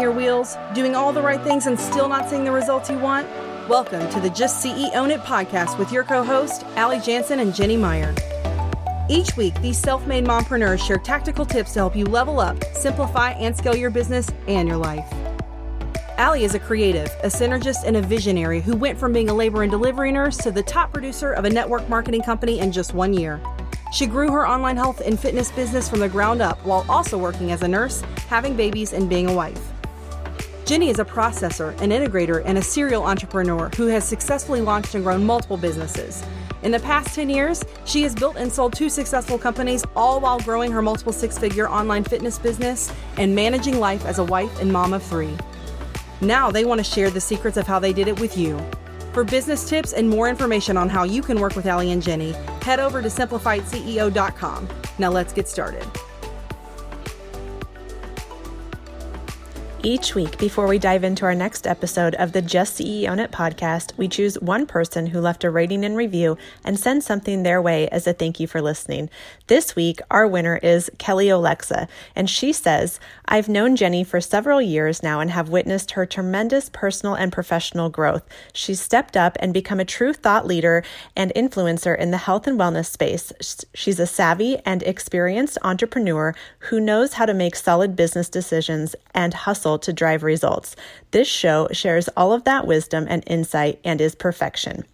spinning your wheels, doing all the right things, and still not seeing the results you want? Welcome to the Just CEO Own It podcast with your co-hosts, Allie Jansen and Jenny Meyer. Each week, these self-made mompreneurs share tactical tips to help you level up, simplify, and scale your business and your life. Allie is a creative, a synergist, and a visionary who went from being a labor and delivery nurse to the top producer of a network marketing company in just 1 year. She grew her online health and fitness business from the ground up while also working as a nurse, having babies, and being a wife. Jenny is a processor, an integrator, and a serial entrepreneur who has successfully launched and grown multiple businesses. In the past 10 years, she has built and sold 2 successful companies, all while growing her multiple six-figure online fitness business and managing life as a wife and mom of 3. Now they want to share the secrets of how they did it with you. For business tips and more information on how you can work with Allie and Jenny, head over to SimplifiedCEO.com. Now let's get started. Each week, before we dive into our next episode of the Just CEO Own It podcast, we choose one person who left a rating and review and send something their way as a thank you for listening. This week, our winner is Kelly Alexa, and she says, "I've known Jenny for several years now and have witnessed her tremendous personal and professional growth. She's stepped up and become a true thought leader and influencer in the health and wellness space. She's a savvy and experienced entrepreneur who knows how to make solid business decisions and hustle to drive results. This show shares all of that wisdom and insight and is perfection."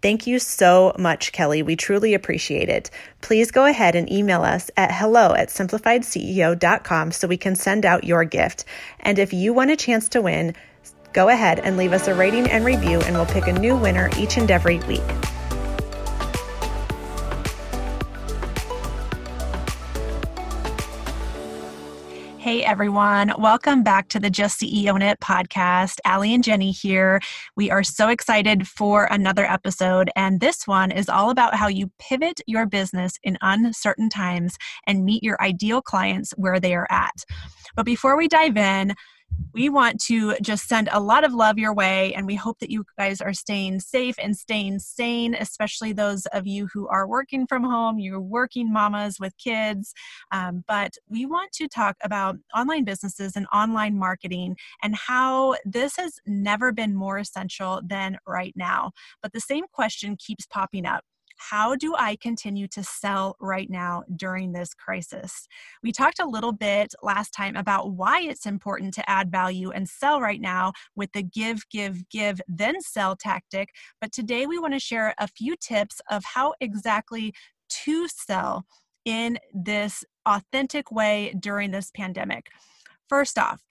Thank you so much, Kelly. We truly appreciate it. Please go ahead and email us at hello@simplifiedceo.com so we can send out your gift. And if you want a chance to win, go ahead and leave us a rating and review, and we'll pick a new winner each and every week. Hey everyone, welcome back to the Just CEO Own It podcast. Allie and Jenny here. We are so excited for another episode, and this one is all about how you pivot your business in uncertain times and meet your ideal clients where they are at. But before we dive in, we want to just send a lot of love your way, and we hope that you guys are staying safe and staying sane, especially those of you who are working from home, you're working mamas with kids. But we want to talk about online businesses and online marketing and how this has never been more essential than right now. But the same question keeps popping up. How do I continue to sell right now during this crisis? We talked a little bit last time about why it's important to add value and sell right now with the give, then sell tactic. But today we want to share a few tips of how exactly to sell in this authentic way during this pandemic. First off,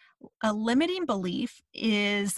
a limiting belief is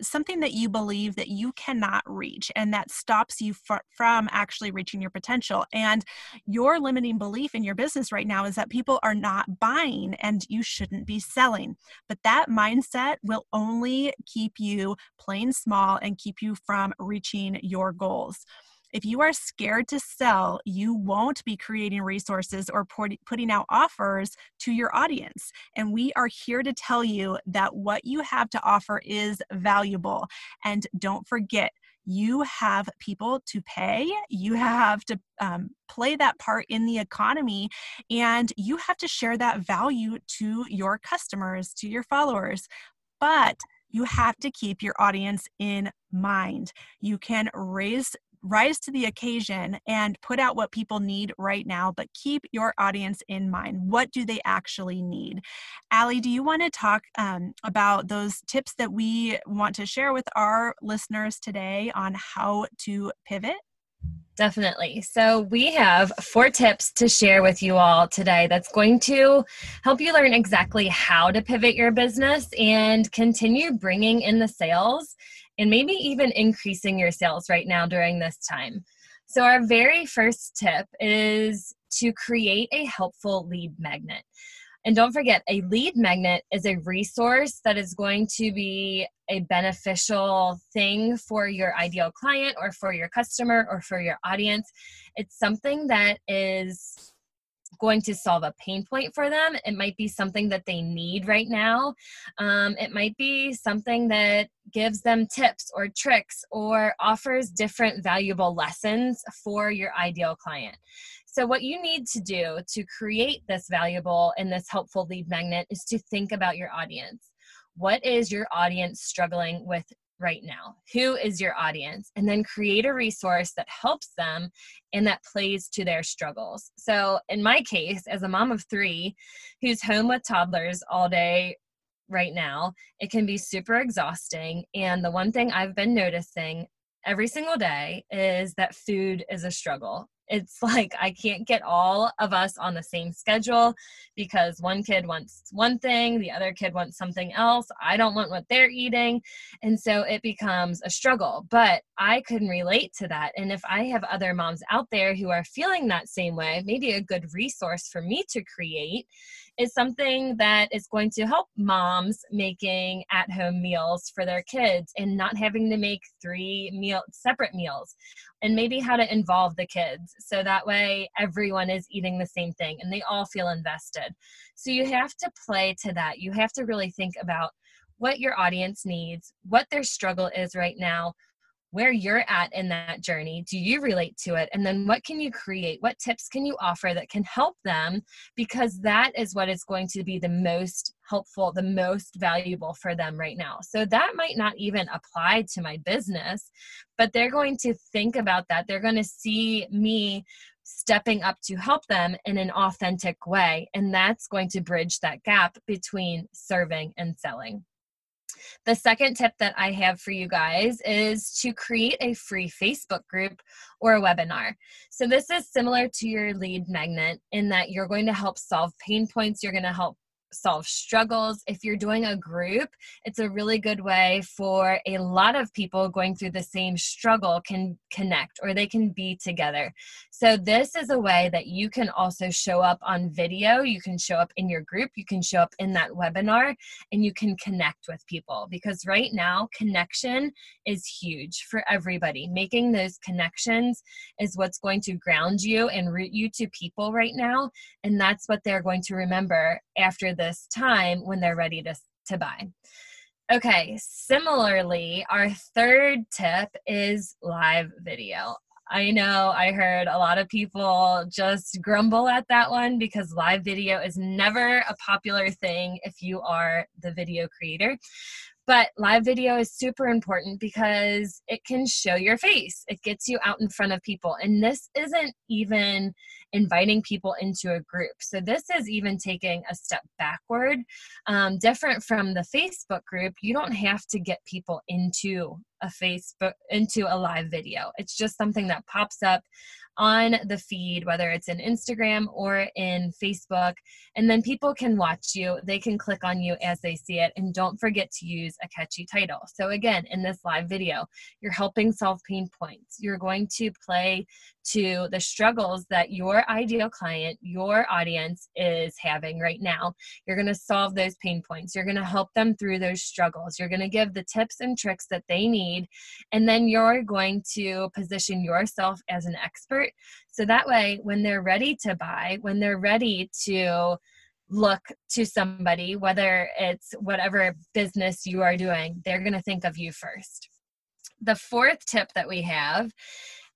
something that you believe that you cannot reach, and that stops you from actually reaching your potential. And your limiting belief in your business right now is that people are not buying and you shouldn't be selling. But that mindset will only keep you playing small and keep you from reaching your goals. If you are scared to sell, you won't be creating resources or putting out offers to your audience. And we are here to tell you that what you have to offer is valuable. And don't forget, you have people to pay, you have to play that part in the economy, and you have to share that value to your customers, to your followers. But you have to keep your audience in mind. You can rise to the occasion and put out what people need right now, but keep your audience in mind. What do they actually need? Allie, do you want to talk about those tips that we want to share with our listeners today on how to pivot? Definitely. So we have 4 tips to share with you all today that's going to help you learn exactly how to pivot your business and continue bringing in the sales and maybe even increasing your sales right now during this time. So our very first tip is to create a helpful lead magnet. And don't forget, a lead magnet is a resource that is going to be a beneficial thing for your ideal client or for your customer or for your audience. It's something that is going to solve a pain point for them. It might be something that they need right now. It might be something that gives them tips or tricks or offers different valuable lessons for your ideal client. So what you need to do to create this valuable and this helpful lead magnet is to think about your audience. what is your audience struggling with right now? Who is your audience? And then create a resource that helps them and that plays to their struggles. So in my case, as a mom of three who's home with toddlers all day right now, it can be super exhausting. And the one thing I've been noticing every single day is that food is a struggle. It's like I can't get all of us on the same schedule because one kid wants one thing, the other kid wants something else. I don't want what they're eating. And so it becomes a struggle. But I can relate to that. And if I have other moms out there who are feeling that same way, maybe a good resource for me to create is something that is going to help moms making at-home meals for their kids and not having to make three separate meals, and maybe how to involve the kids. So that way everyone is eating the same thing and they all feel invested. So you have to play to that. You have to really think about what your audience needs, what their struggle is right now, where you're at in that journey. Do you relate to it? And then what can you create? What tips can you offer that can help them? Because that is what is going to be the most helpful, the most valuable for them right now. So that might not even apply to my business, but they're going to think about that. They're going to see me stepping up to help them in an authentic way. And that's going to bridge that gap between serving and selling. The second tip that I have for you guys is to create a free Facebook group or a webinar. So this is similar to your lead magnet in that you're going to help solve pain points. You're going to help solve struggles. If you're doing a group, it's a really good way for a lot of people going through the same struggle can connect, or they can be together. So this is a way that you can also show up on video. You can show up in your group. You can show up in that webinar, and you can connect with people, because right now connection is huge for everybody. Making those connections is what's going to ground you and root you to people right now. And that's what they're going to remember after this time when they're ready to buy. Okay, similarly, our third tip is live video. I know I heard a lot of people just grumble at that one because live video is never a popular thing if you are the video creator. But live video is super important because it can show your face. It gets you out in front of people. And this isn't even inviting people into a group. So this is even taking a step backward. Different from the Facebook group, you don't have to get people into a live video. It's just something that pops up on the feed, whether it's in Instagram or in Facebook, and then people can watch you. They can click on you as they see it, and don't forget to use a catchy title. So again, in this live video, you're helping solve pain points. You're going to play to the struggles that your ideal client, your audience is having right now. You're going to solve those pain points. You're going to help them through those struggles. You're going to give the tips and tricks that they need, and then you're going to position yourself as an expert. So that way, when they're ready to buy, when they're ready to look to somebody, whether it's whatever business you are doing, they're going to think of you first. The fourth tip that we have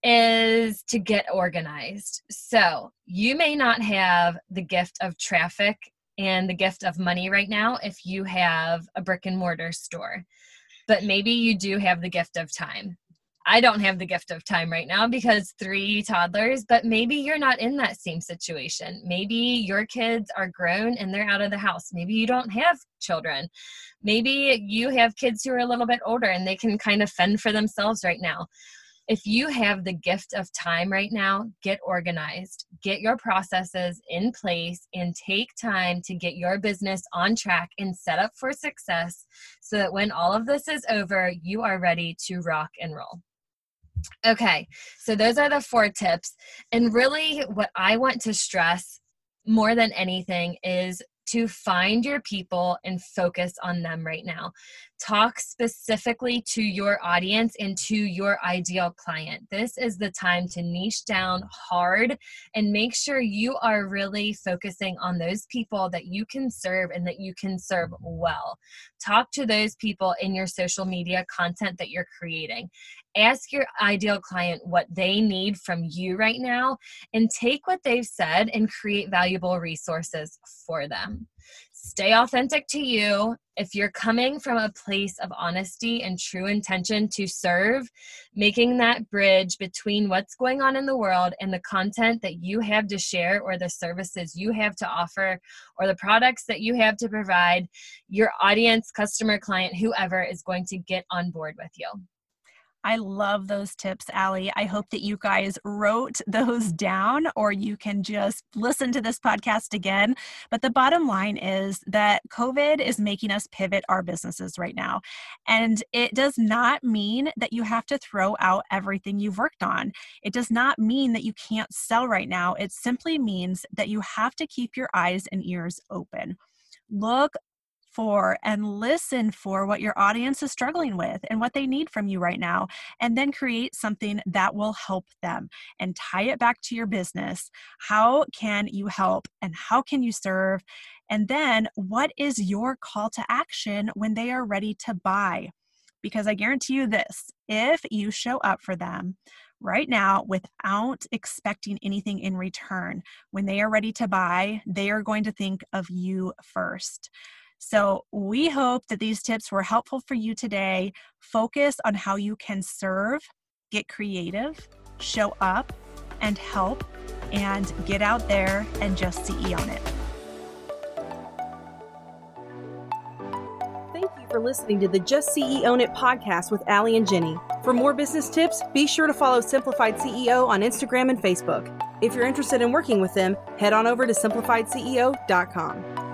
is to get organized. So you may not have the gift of traffic and the gift of money right now if you have a brick and mortar store, but maybe you do have the gift of time. I don't have the gift of time right now because 3 toddlers, but maybe you're not in that same situation. Maybe your kids are grown and they're out of the house. Maybe you don't have children. Maybe you have kids who are a little bit older and they can kind of fend for themselves right now. If you have the gift of time right now, get organized, get your processes in place, and take time to get your business on track and set up for success so that when all of this is over, you are ready to rock and roll. Okay, so those are the 4 tips. And really what I want to stress more than anything is to find your people and focus on them right now. Talk specifically to your audience and to your ideal client. This is the time to niche down hard and make sure you are really focusing on those people that you can serve and that you can serve well. Talk to those people in your social media content that you're creating. Ask your ideal client what they need from you right now, and take what they've said and create valuable resources for them. Stay authentic to you. If you're coming from a place of honesty and true intention to serve, making that bridge between what's going on in the world and the content that you have to share or the services you have to offer or the products that you have to provide, your audience, customer, client, whoever is going to get on board with you. I love those tips, Allie. I hope that you guys wrote those down, or you can just listen to this podcast again. But the bottom line is that COVID is making us pivot our businesses right now. And it does not mean that you have to throw out everything you've worked on. It does not mean that you can't sell right now. It simply means that you have to keep your eyes and ears open. Look for and listen for what your audience is struggling with and what they need from you right now, and then create something that will help them and tie it back to your business. How can you help and how can you serve? And then what is your call to action when they are ready to buy? Because I guarantee you this, if you show up for them right now without expecting anything in return, when they are ready to buy, they are going to think of you first. So we hope that these tips were helpful for you today. Focus on how you can serve, get creative, show up and help, and get out there and just CEO on it. Thank you for listening to the Just CEO It podcast with Allie and Jenny. For more business tips, be sure to follow Simplified CEO on Instagram and Facebook. If you're interested in working with them, head on over to SimplifiedCEO.com.